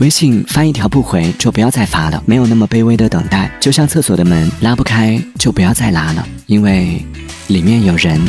微信发一条不回就不要再发了，没有那么卑微的等待，就像厕所的门拉不开就不要再拉了，因为里面有人。